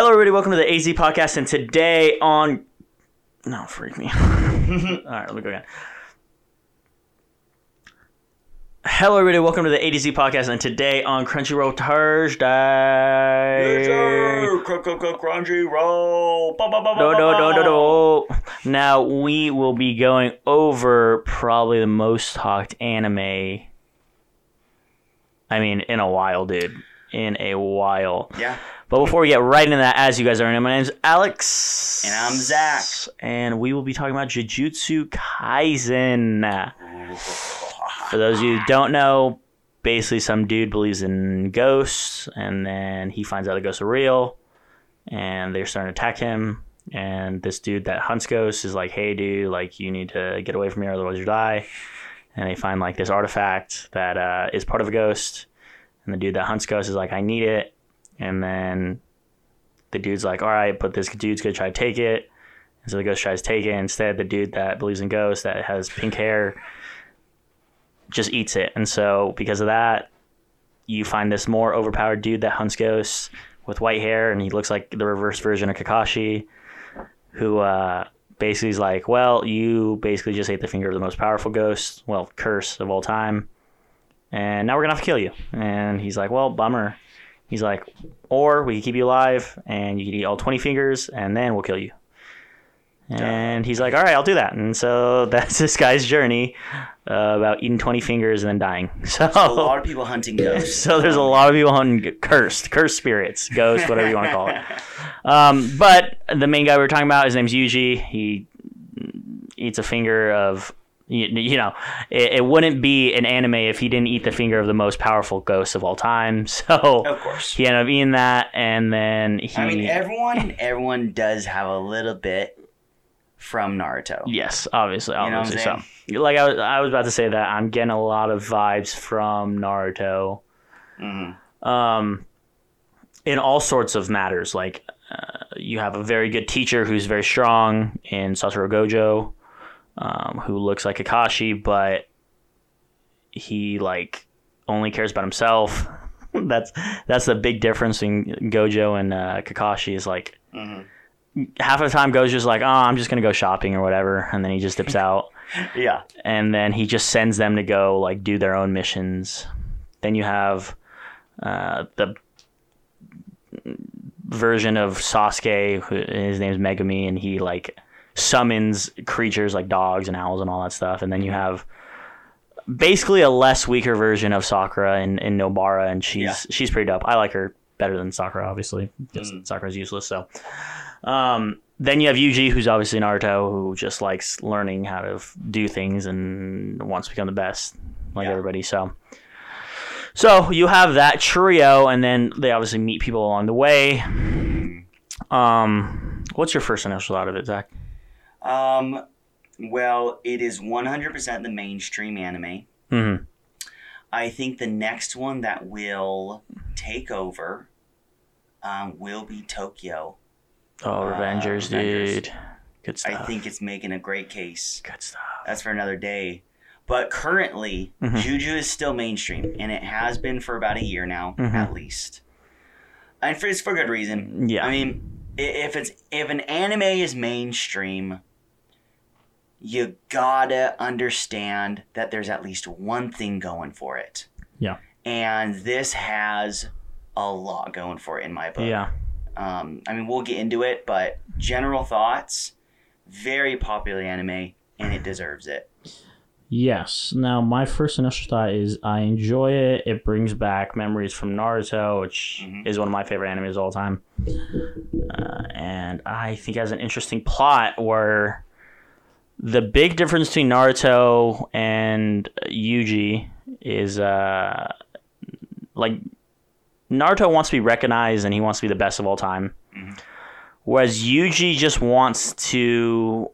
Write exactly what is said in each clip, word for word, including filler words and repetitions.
Hello, everybody. Welcome to the A Z Podcast. And today on... No, freak me. All right, let me go again. Hello, everybody. Welcome to the A to Z Podcast. And today on Crunchyroll Thursday... Crunchyroll. No, no, no, no, no. Now, we will be going over probably the most talked anime... I mean, in a while, dude. In a while. Yeah. But before we get right into that, as you guys already know, my name's Alex. And I'm Zach. And we will be talking about Jujutsu Kaisen. For those of you who don't know, basically some dude believes in ghosts, and then he finds out the ghosts are real, and they're starting to attack him. And this dude that hunts ghosts is like, hey, dude, like, you need to get away from here, otherwise you'll die. And they find, like, this artifact that uh, is part of a ghost. And the dude that hunts ghosts is like, I need it. And then the dude's like, all right, but this dude's going to try to take it. And so the ghost tries to take it. Instead, the dude that believes in ghosts, that has pink hair, just eats it. And so because of that, you find this more overpowered dude that hunts ghosts with white hair. And he looks like the reverse version of Kakashi, who... uh basically is like, well, you basically just ate the finger of the most powerful ghost, well, curse of all time, and now we're gonna have to kill you. And he's like, well, bummer. He's like, or we can keep you alive, and you can eat all twenty fingers, and then we'll kill you. And he's like, all right, I'll do that. And so that's this guy's journey uh, about eating twenty fingers and then dying. So, so a lot of people hunting ghosts. So there's a lot of people hunting cursed, cursed spirits, ghosts, whatever you want to call it. Um, but the main guy we were talking about, his name's Yuji. He eats a finger of, you, you know, it, it wouldn't be an anime if he didn't eat the finger of the most powerful ghost of all time. So of course he ended up eating that. And then he... I mean, everyone, everyone does have a little bit from Naruto. Yes, obviously, obviously. You know so, like I was, I was about to say that I'm getting a lot of vibes from Naruto, mm-hmm. um, in all sorts of matters. Like uh, you have a very good teacher who's very strong in Satoru Gojo, um, who looks like Kakashi, but he like only cares about himself. that's that's the big difference in Gojo and uh, Kakashi. Is like. Mm-hmm. Half of the time Gojo's like, oh, I'm just going to go shopping or whatever. And then he just dips out. Yeah. And then he just sends them to go like do their own missions. Then you have uh, the version of Sasuke, who, his name's Megumi, and he like summons creatures like dogs and owls and all that stuff. And then you have basically a less weaker version of Sakura in, in Nobara. And she's, yeah. she's pretty dope. I like her better than Sakura, obviously, because mm. Sakura's useless. So um then you have Yuji, who's obviously Naruto, who just likes learning how to f- do things and wants to become the best, like yeah. everybody. So so you have that trio, and then they obviously meet people along the way. Um what's your first initial out of it, Zach? Um well, it is one hundred percent the mainstream anime. Mm-hmm. I think the next one that will take over um, will be Tokyo. Oh, uh, Revengers, Revengers, dude. Good stuff. I think it's making a great case. Good stuff. That's for another day. But currently, mm-hmm. Juju is still mainstream, and it has been for about a year now, mm-hmm. at least. And for, it's for good reason. Yeah. I mean, if it's if an anime is mainstream, you gotta understand that there's at least one thing going for it. Yeah. And this has a lot going for it in my book. Yeah. Um, I mean, we'll get into it, but general thoughts, very popular anime, and it deserves it. Yes. Now, my first initial thought is I enjoy it. It brings back memories from Naruto, which mm-hmm. is one of my favorite animes of all time. Uh, and I think it has an interesting plot where... The big difference between Naruto and Yuji is, uh, like, Naruto wants to be recognized and he wants to be the best of all time. Mm-hmm. Whereas Yuji just wants to...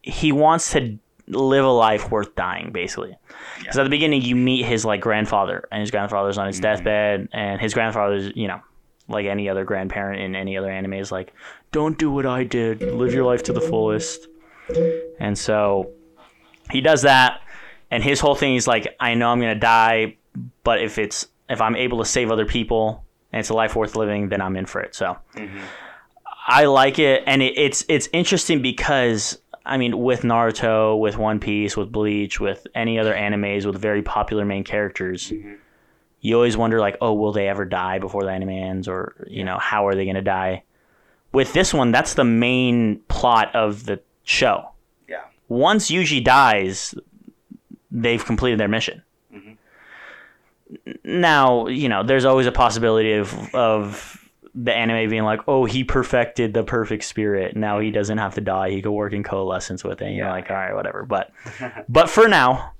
He wants to live a life worth dying, basically. Because yeah. at the beginning, you meet his, like, grandfather. And his grandfather's on his mm-hmm. deathbed. And his grandfather's, you know... like any other grandparent in any other anime is like, don't do what I did. Live your life to the fullest. And so he does that. And his whole thing is like, I know I'm going to die, but if it's, if I'm able to save other people and it's a life worth living, then I'm in for it. So mm-hmm. I like it, and it, it's it's interesting because, I mean, with Naruto, with One Piece, with Bleach, with any other animes with very popular main characters, mm-hmm. you always wonder, like, oh, will they ever die before the anime ends? Or, you know, how are they going to die? With this one, that's the main plot of the show. Yeah. Once Yuji dies, they've completed their mission. Mm-hmm. Now, you know, there's always a possibility of of... the anime being like, oh, he perfected the perfect spirit. Now he doesn't have to die. He could work in coalescence with it. And yeah. You're like, all right, whatever. But but for now,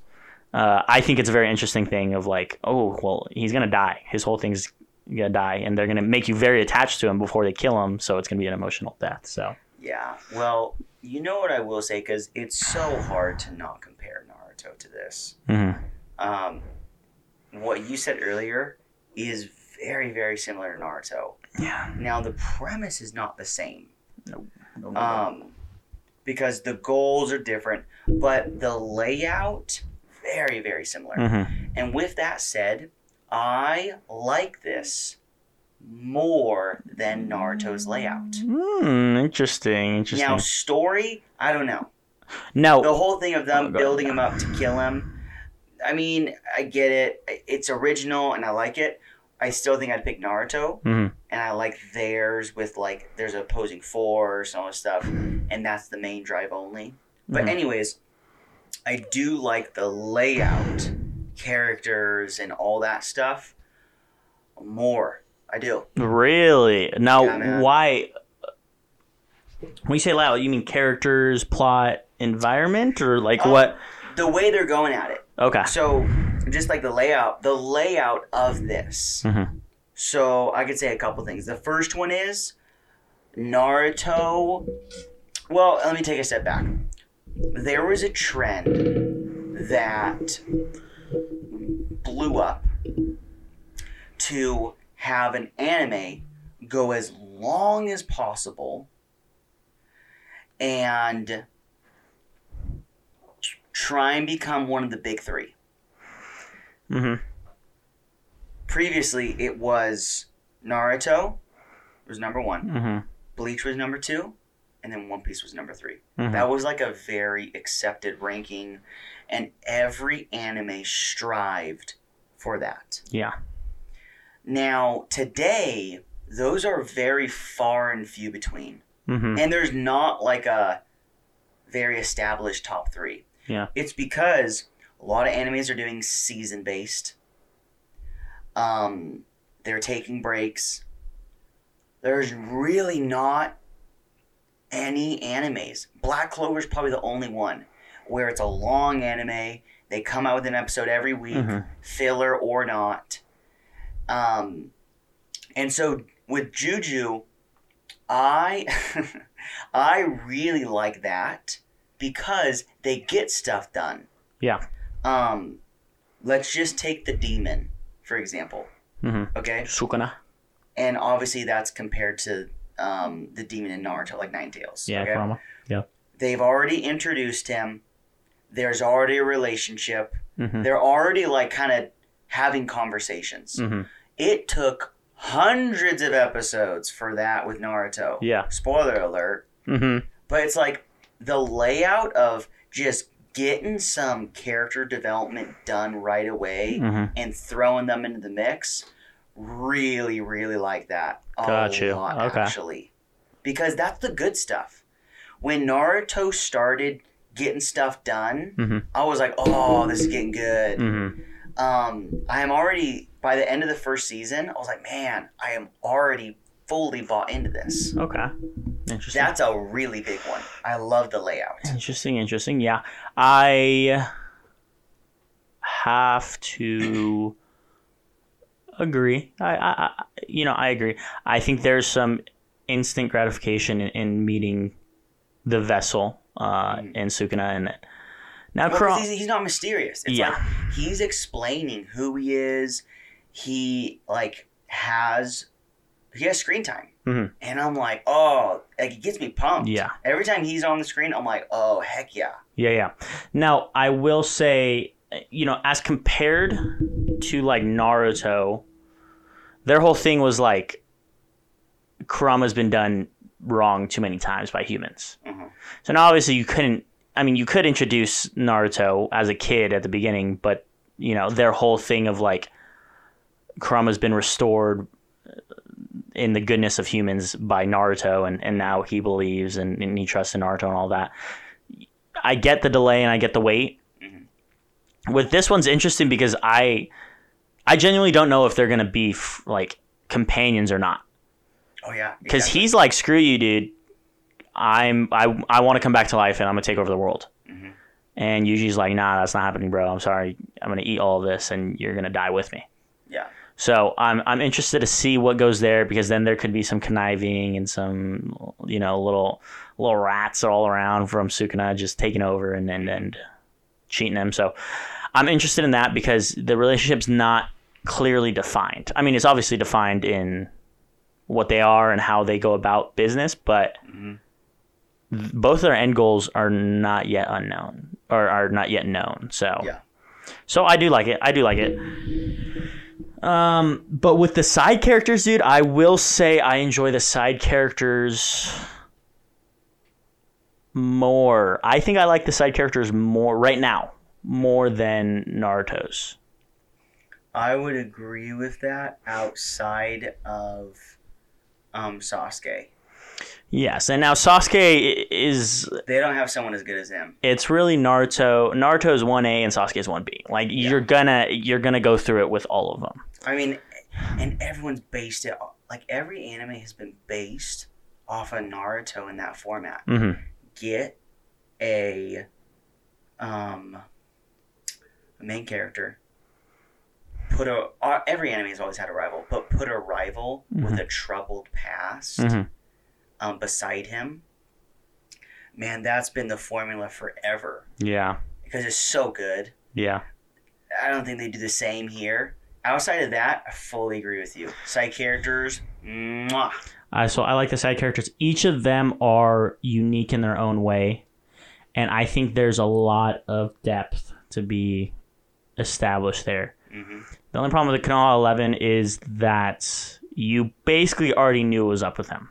uh, I think it's a very interesting thing of like, oh, well, he's going to die. His whole thing's going to die. And they're going to make you very attached to him before they kill him. So it's going to be an emotional death. So yeah. Well, you know what I will say? Because it's so hard to not compare Naruto to this. Mm-hmm. Um, what you said earlier is very, very similar to Naruto. Yeah. Now the premise is not the same. Nope. nope. Um, because the goals are different, but the layout very, very similar. Mm-hmm. And with that said, I like this more than Naruto's layout. Mm, interesting. Interesting. Now story, I don't know. No. The whole thing of them oh, building him up to kill him. I mean, I get it. It's original, and I like it. I still think I'd pick Naruto, mm-hmm. and I like theirs with, like, there's an opposing force and all this stuff, and that's the main drive only. But mm-hmm. anyways, I do like the layout, characters, and all that stuff more. I do. Really? Now, yeah, why? When you say layout, you mean characters, plot, environment, or, like, um, what? The way they're going at it. Okay. So... just like the layout, the layout of this. Mm-hmm. So I could say a couple things. The first one is Naruto. Well, let me take a step back. There was a trend that blew up to have an anime go as long as possible and try and become one of the big three. Mm-hmm. Previously, it was Naruto was number one, mm-hmm. Bleach was number two, and then One Piece was number three. Mm-hmm. That was like a very accepted ranking, and every anime strived for that. Yeah. Now, today, those are very far and few between. Mm-hmm. And there's not like a very established top three. Yeah. It's because... a lot of animes are doing season-based. Um, they're taking breaks. There's really not any animes. Black Clover is probably the only one where it's a long anime. They come out with an episode every week, mm-hmm. filler or not. Um, and so with Juju, I I really like that because they get stuff done. Yeah. Um, let's just take the demon, for example. Mm-hmm. Okay? Sukuna. And obviously that's compared to um, the demon in Naruto, like Ninetales. Yeah, okay? Kurama. Yeah. They've already introduced him. There's already a relationship. Mm-hmm. They're already like kind of having conversations. Mm-hmm. It took hundreds of episodes for that with Naruto. Yeah. Spoiler alert. Mm-hmm. But it's like the layout of just... getting some character development done right away mm-hmm. and throwing them into the mix, really, really like that a gotcha. lot, okay. actually. Because that's the good stuff. When Naruto started getting stuff done, mm-hmm. I was like, oh, this is getting good. Mm-hmm. Um, I am already, by the end of the first season, I was like, man, I am already fully bought into this. Okay. Interesting. That's a really big one. I love the layout. Interesting, interesting. Yeah. I have to agree. I, I, I you know, I agree. I think there's some instant gratification in, in meeting the vessel uh, mm-hmm. and Sukuna and that. Now, well, Kron- he's, he's not mysterious. It's yeah. like he's explaining who he is. He like has he has screen time. Mm-hmm. And I'm like, oh, like it gets me pumped. Yeah. Every time he's on the screen, I'm like, oh, heck yeah. Yeah, yeah. Now, I will say, you know, as compared to like Naruto, their whole thing was like, Kurama's been done wrong too many times by humans. Mm-hmm. So now obviously you couldn't, I mean, you could introduce Naruto as a kid at the beginning, but, you know, their whole thing of like, Kurama's been restored in the goodness of humans by Naruto, and, and now he believes and, and he trusts in Naruto and all that. I get the delay and I get the wait. Mm-hmm. With this one's interesting because I, I genuinely don't know if they're going to be f- like companions or not. Oh yeah. Because exactly. He's like, screw you, dude. I'm, I, I want to come back to life and I'm going to take over the world. Mm-hmm. And Yuji's like, nah, that's not happening, bro. I'm sorry. I'm going to eat all of this and you're going to die with me. Yeah. So I'm I'm interested to see what goes there, because then there could be some conniving and some, you know, little little rats all around from Sukuna just taking over and, and, and cheating them. So I'm interested in that because the relationship's not clearly defined. I mean, it's obviously defined in what they are and how they go about business, but mm-hmm. both their end goals are not yet unknown or are not yet known. So yeah. So I do like it. I do like it. Um, but with the side characters, dude, I will say I enjoy the side characters more. I think I like the side characters more right now, more than Naruto's. I would agree with that outside of um, Sasuke. Yes, and now Sasuke is... They don't have someone as good as him. It's really Naruto. Naruto's one A and Sasuke's one B. Like, yeah. you're gonna you're gonna go through it with all of them. I mean, and everyone's based it... Like, every anime has been based off of Naruto in that format. Mm-hmm. Get a, um, a main character. Put a... Every anime has always had a rival, but put a rival mm-hmm. with a troubled past... Mm-hmm. Um, beside him, man, that's been the formula forever. Yeah, because it's so good. Yeah, I don't think they do the same here. Outside of that, I fully agree with you. Side characters, mwah. Uh, so I like the side characters. Each of them are unique in their own way, and I think there's a lot of depth to be established there. Mm-hmm. The only problem with the Kanala eleven is that you basically already knew what was up with him.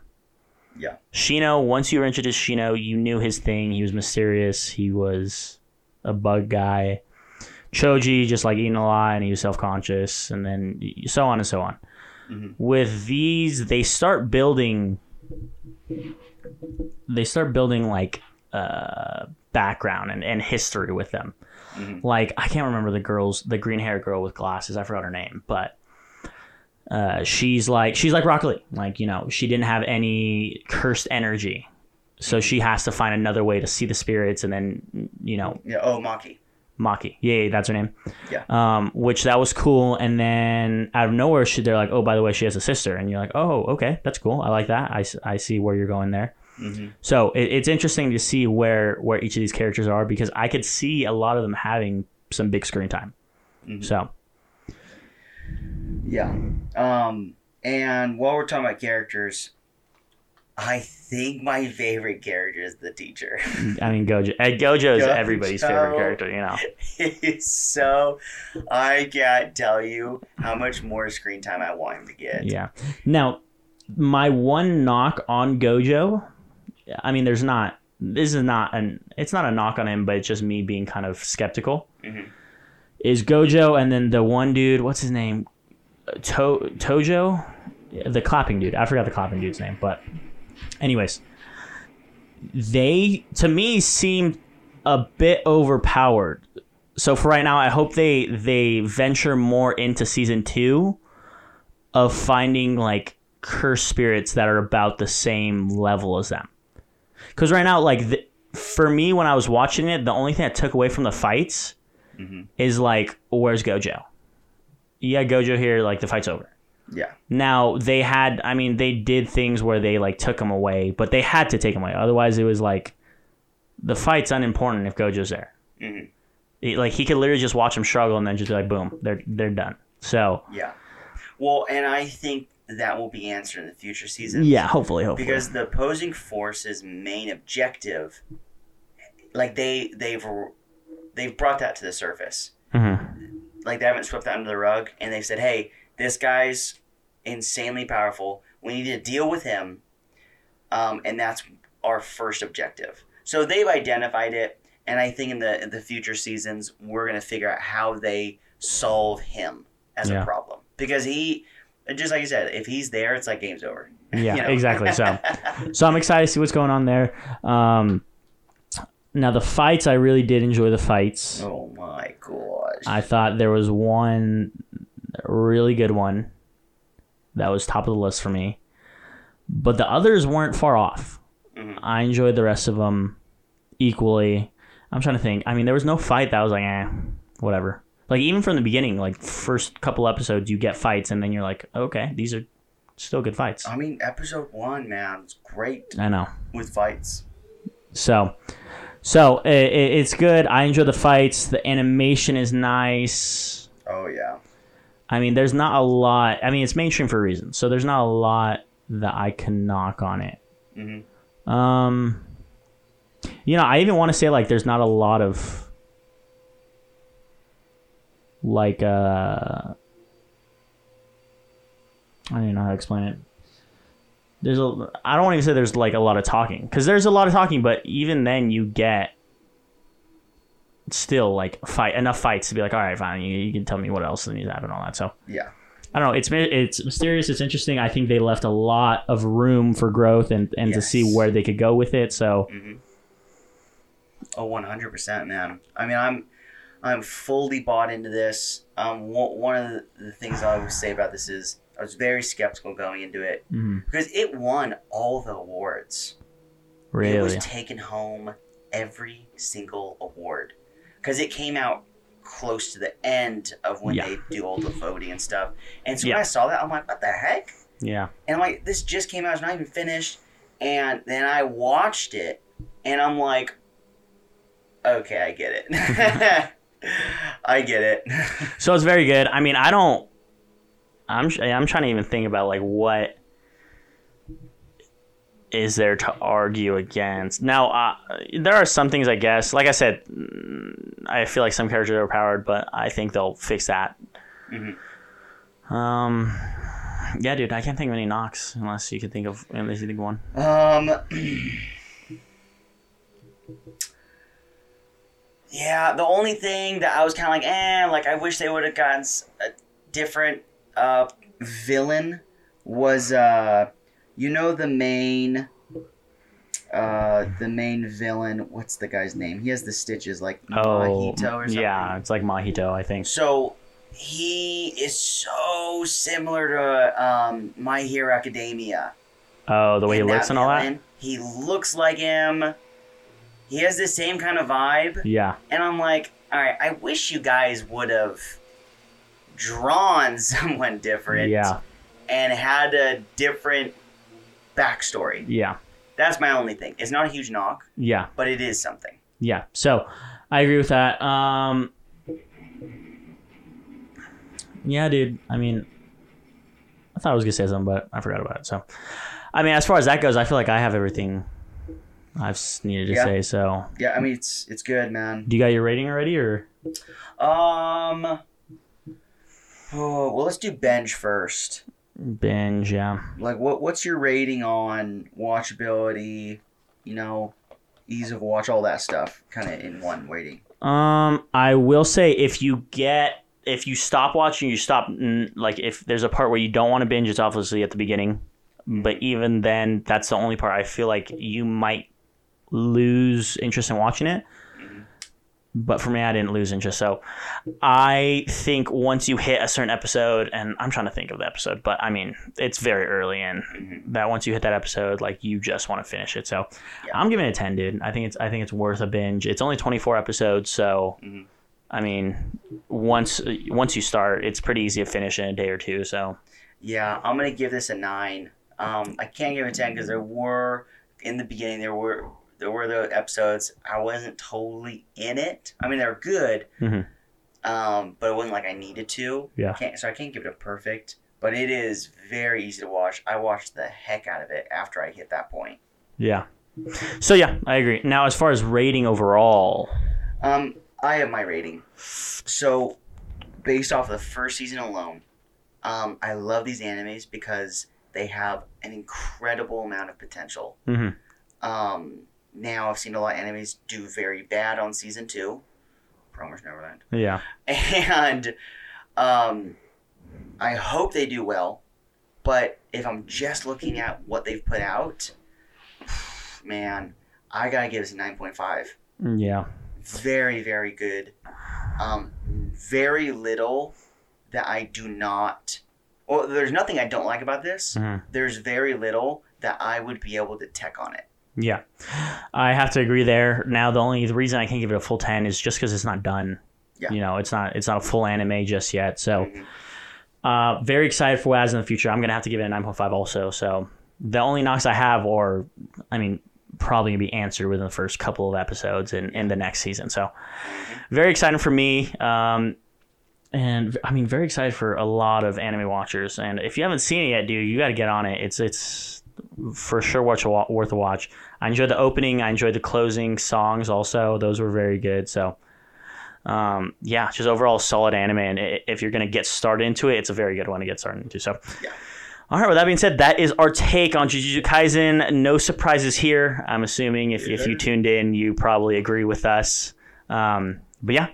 Yeah. Shino, once you were introduced to Shino, you knew his thing. He was mysterious. He was a bug guy. Choji, just like eating a lot, and he was self-conscious, and then so on and so on. Mm-hmm. With these, they start building, they start building like uh, background and, and history with them. Mm-hmm. Like, I can't remember the girls, the green-haired girl with glasses. I forgot her name, but... Uh, she's like she's like Rock Lee. Like, you know, she didn't have any cursed energy, so she has to find another way to see the spirits. And then, you know, yeah, oh Maki, Maki, yeah, that's her name. Yeah, um, which that was cool. And then out of nowhere, she they're like, oh, by the way, she has a sister, and you're like, oh, okay, that's cool. I like that. I, I see where you're going there. Mm-hmm. So it, it's interesting to see where where each of these characters are, because I could see a lot of them having some big screen time. Mm-hmm. So. Yeah. Um, and while we're talking about characters, I think my favorite character is the teacher. I mean, Gojo. Ed Gojo is Gojo. everybody's favorite character, you know. It's so... I can't tell you how much more screen time I want him to get. Yeah. Now, my one knock on Gojo... I mean, there's not... This is not an... It's not a knock on him, but it's just me being kind of skeptical. Mm-hmm. Is Gojo and then the one dude... What's his name? To- Tojo, the clapping dude. I forgot the clapping dude's name, but anyways, they to me seemed a bit overpowered. So for right now, I hope they they venture more into season two of finding like cursed spirits that are about the same level as them. Because right now, like the, for me, when I was watching it, the only thing I took away from the fights mm-hmm. is like, where's Gojo? Yeah, Gojo here, like, the fight's over. Yeah. Now, they had, I mean, they did things where they, like, took him away, but they had to take him away. Otherwise, it was, like, the fight's unimportant if Gojo's there. Mm-hmm. It, like, he could literally just watch him struggle and then just be like, boom, they're they're done. So. Yeah. Well, and I think that will be answered in the future seasons. Yeah, hopefully, hopefully. Because the opposing force's main objective, like, they, they've, they've brought that to the surface. Mm-hmm. Like, they haven't swept that under the rug, and they said, hey, this guy's insanely powerful. We need to deal with him, um, and that's our first objective. So they've identified it, and I think in the in the future seasons, we're going to figure out how they solve him as yeah. a problem. Because he, just like you said, if he's there, it's like game's over. Yeah, you know? Exactly. So so I'm excited to see what's going on there. Um, now, the fights, I really did enjoy the fights. Oh, my gosh. I thought there was one really good one that was top of the list for me. But the others weren't far off. Mm-hmm. I enjoyed the rest of them equally. I'm trying to think. I mean, there was no fight that I was like, eh, whatever. Like, even from the beginning, like, first couple episodes, you get fights, and then you're like, okay, these are still good fights. I mean, episode one, man, it's great. I know. With fights. So, so it, it's good. I enjoy the fights. The animation is nice. Oh, yeah. I mean, there's not a lot. I mean, it's mainstream for a reason, so there's not a lot that I can knock on it. Mm-hmm. Um, you know, I even want to say, like, there's not a lot of... Like, uh, I don't even know how to explain it. There's a, I don't want to even say there's like a lot of talking, because there's a lot of talking, but even then you get still like fight enough fights to be like, all right, fine, you, you can tell me what else needs to happen and all that. So yeah, I don't know. It's it's mysterious. It's interesting. I think they left a lot of room for growth and, and yes. to see where they could go with it. So, mm-hmm. oh, one hundred percent, man. I mean, I'm. I'm fully bought into this. Um, one of the things I always say about this is I was very skeptical going into it mm-hmm. because it won all the awards. Really? It was taken home every single award because it came out close to the end of when yeah. they do all the voting and stuff. And so yeah. when I saw that, I'm like, what the heck? Yeah. And I'm like, this just came out. It's not even finished. And then I watched it and I'm like, okay, I get it. I get it. So it's very good. I mean, I don't. I'm I'm trying to even think about like what is there to argue against. Now, uh, there are some things I guess. Like I said, I feel like some characters are overpowered, but I think they'll fix that. Mm-hmm. Um, yeah, dude, I can't think of any knocks unless you can think of unless you think of one. Um. Yeah, the only thing that I was kind of like, eh, like I wish they would have gotten a different uh, villain was, uh, you know, the main, uh, the main villain. What's the guy's name? He has the stitches, like oh, Mahito or something. Yeah, it's like Mahito, I think. So he is so similar to um, My Hero Academia. Oh, the way and he looks and all that? He looks like him. He has the same kind of vibe. Yeah. And I'm like, all right, I wish you guys would have drawn someone different. Yeah. And had a different backstory. Yeah. That's my only thing. It's not a huge knock. Yeah. But it is something. Yeah. So I agree with that. Um, yeah, dude. I mean, I thought I was going to say something, but I forgot about it. So, I mean, as far as that goes, I feel like I have everything I've needed to yeah. say so. Yeah, I mean it's it's good, man. Do you got your rating already, or? Um. Oh well, let's do binge first. Binge, yeah. Like, what what's your rating on watchability? You know, ease of watch, all that stuff, kind of in one rating. Um, I will say if you get if you stop watching, you stop. Like, if there's a part where you don't want to binge, it's obviously at the beginning. But even then, that's the only part I feel like you might lose interest in watching it. But for me, I didn't lose interest. So I think once you hit a certain episode, and I'm trying to think of the episode, but I mean, it's very early in mm-hmm. that once you hit that episode, like you just want to finish it. So yeah. I'm giving it a ten, dude. I think it's I think it's worth a binge. It's only twenty-four episodes, so mm-hmm. I mean, once once you start, it's pretty easy to finish in a day or two. So yeah, I'm gonna give this a nine. Um, I can't give it a ten because there were in the beginning there were there were the episodes I wasn't totally in it. I mean, they're good, mm-hmm. um, but it wasn't like I needed to. Yeah. Can't, so I can't give it a perfect, but it is very easy to watch. I watched the heck out of it after I hit that point. Yeah. So yeah, I agree. Now, as far as rating overall, um, I have my rating. So based off of the first season alone, Um, I love these animes because they have an incredible amount of potential. Mm-hmm. Um, now I've seen a lot of animes do very bad on season two. Promised Neverland. Yeah. And um, I hope they do well. But if I'm just looking at what they've put out, man, I got to give this a nine point five. Yeah. Very, very good. Um, very little that I do not... Well, there's nothing I don't like about this. Mm-hmm. There's very little that I would be able to tech on it. Yeah. I have to agree there. Now, the only the reason I can't give it a full ten is just because it's not done. Yeah. You know, it's not, it's not a full anime just yet, so... Mm-hmm. Uh, very excited for W A S in the future. I'm going to have to give it a nine point five also. So the only knocks I have are, I mean, probably going to be answered within the first couple of episodes and in the next season. So very exciting for me. Um, and I mean, very excited for a lot of anime watchers. And if you haven't seen it yet, dude, you got to get on it. It's, it's for sure worth a watch. I enjoyed the opening. I enjoyed the closing songs also. Those were very good. So. Um, yeah, just overall solid anime, and if you're going to get started into it, it's a very good one to get started into. So, yeah. All right, with that being said, that is our take on Jujutsu Kaisen. No surprises here. I'm assuming if, yeah. if you tuned in, you probably agree with us. Um, but yeah,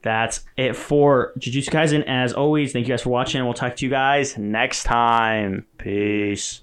that's it for Jujutsu Kaisen. As always, thank you guys for watching. We'll talk to you guys next time. Peace.